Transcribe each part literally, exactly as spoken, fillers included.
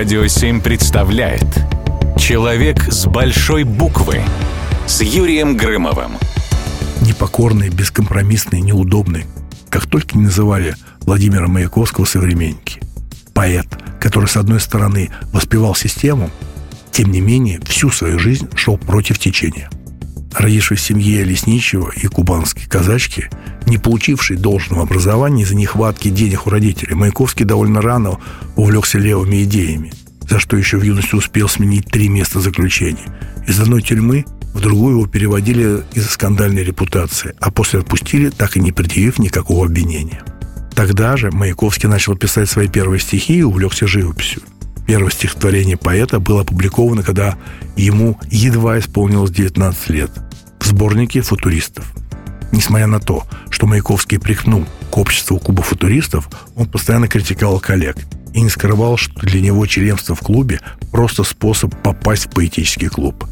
Радио семь представляет «Человек с большой буквы» с Юрием Грымовым. Непокорный, бескомпромиссный, неудобный, как только не называли Владимира Маяковского современники. Поэт, который, с одной стороны, воспевал систему, тем не менее, всю свою жизнь шел против течения. Родившись в семье лесничего и кубанской казачки, не получивший должного образования из-за нехватки денег у родителей, Маяковский довольно рано увлекся левыми идеями, за что еще в юности успел сменить три места заключения. Из одной тюрьмы в другую его переводили из-за скандальной репутации, а после отпустили, так и не предъявив никакого обвинения. Тогда же Маяковский начал писать свои первые стихи и увлекся живописью. Первое стихотворение поэта было опубликовано, когда ему едва исполнилось девятнадцать лет, в сборнике «Футуристов». Несмотря на то, что Маяковский прикнул к обществу клуба футуристов, он постоянно критиковал коллег и не скрывал, что для него членство в клубе – просто способ попасть в поэтический клуб.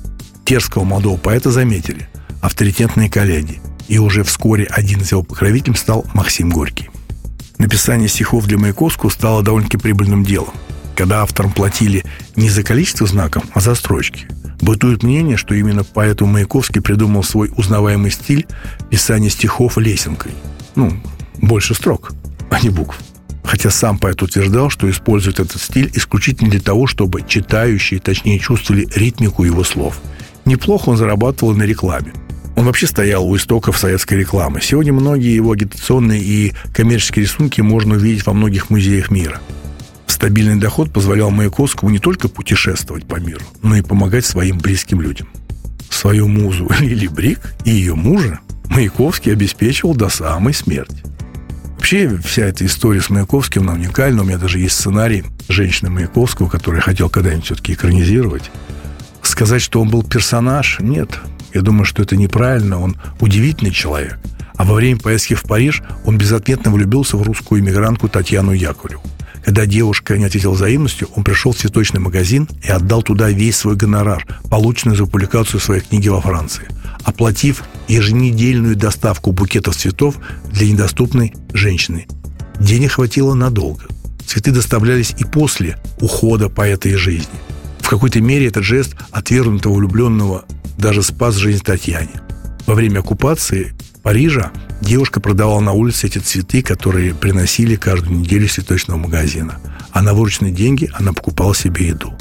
Терского молодого поэта заметили авторитетные коллеги, и уже вскоре один из его покровителей стал Максим Горький. Написание стихов для Маяковского стало довольно-таки прибыльным делом, когда авторам платили не за количество знаков, а за строчки. Бытует мнение, что именно поэтому Маяковский придумал свой узнаваемый стиль писания стихов лесенкой. Ну, больше строк, а не букв. Хотя сам поэт утверждал, что использует этот стиль исключительно для того, чтобы читающие точнее чувствовали ритмику его слов. Неплохо он зарабатывал на рекламе. Он вообще стоял у истоков советской рекламы. Сегодня многие его агитационные и коммерческие рисунки можно увидеть во многих музеях мира. Стабильный доход позволял Маяковскому не только путешествовать по миру, но и помогать своим близким людям. Свою музу Лили Брик и ее мужа Маяковский обеспечивал до самой смерти. Вообще, вся эта история с Маяковским, она уникальна. У меня даже есть сценарий женщины Маяковского, который я хотел когда-нибудь все-таки экранизировать. Сказать, что он был персонаж, нет. Я думаю, что это неправильно. Он удивительный человек. А во время поездки в Париж он безответно влюбился в русскую эмигрантку Татьяну Яковлеву. Когда девушка не ответила взаимностью, он пришел в цветочный магазин и отдал туда весь свой гонорар, полученный за публикацию своей книги во Франции, оплатив еженедельную доставку букетов цветов для недоступной женщины. Денег хватило надолго. Цветы доставлялись и после ухода поэта из жизни. В какой-то мере этот жест отвергнутого влюбленного даже спас жизнь Татьяне. Во время оккупации Парижа девушка продавала на улице эти цветы, которые приносили каждую неделю из цветочного магазина. А на вырученные деньги она покупала себе еду.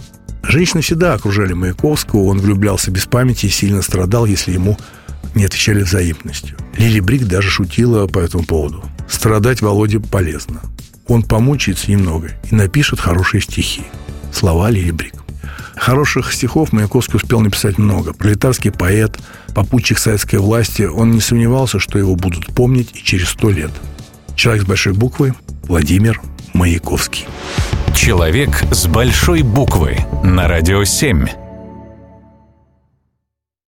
Женщины всегда окружали Маяковского, он влюблялся без памяти и сильно страдал, если ему не отвечали взаимностью. Лили Брик даже шутила по этому поводу. «Страдать Володе полезно. Он помучается немного и напишет хорошие стихи». Слова Лили Брик. Хороших стихов Маяковский успел написать много. Пролетарский поэт, попутчик советской власти, он не сомневался, что его будут помнить и через сто лет. Человек с большой буквы Владимир Маяковский. Человек с большой буквы на Радио семь.